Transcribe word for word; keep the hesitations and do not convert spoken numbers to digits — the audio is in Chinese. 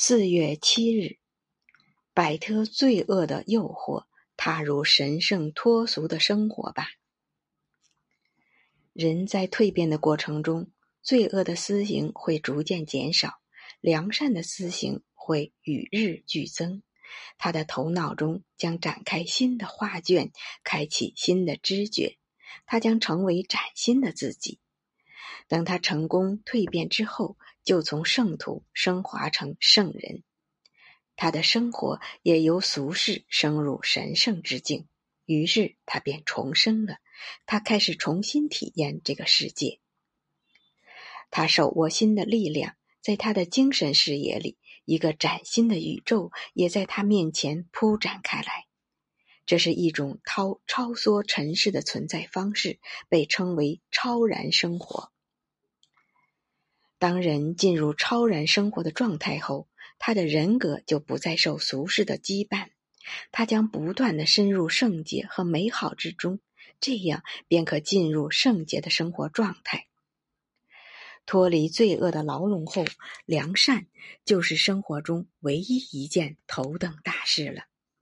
四月七日，摆脱罪恶的诱惑，踏入神圣脱俗的生活吧。人在蜕变的过程中，罪恶的私行会逐渐减少，良善的私行会与日俱增。他的头脑中将展开新的画卷，开启新的知觉，他将成为崭新的自己。等他成功蜕变之后，就从圣徒升华成圣人，他的生活也由俗世升入神圣之境，于是他便重生了，他开始重新体验这个世界。他手握新的力量，在他的精神视野里，一个崭新的宇宙也在他面前铺展开来。这是一种超超脱尘世的存在方式，被称为超然生活。当人进入超然生活的状态后，他的人格就不再受俗世的羁绊，他将不断地深入圣洁和美好之中，这样便可进入圣洁的生活状态。脱离罪恶的牢笼后，良善就是生活中唯一一件头等大事了。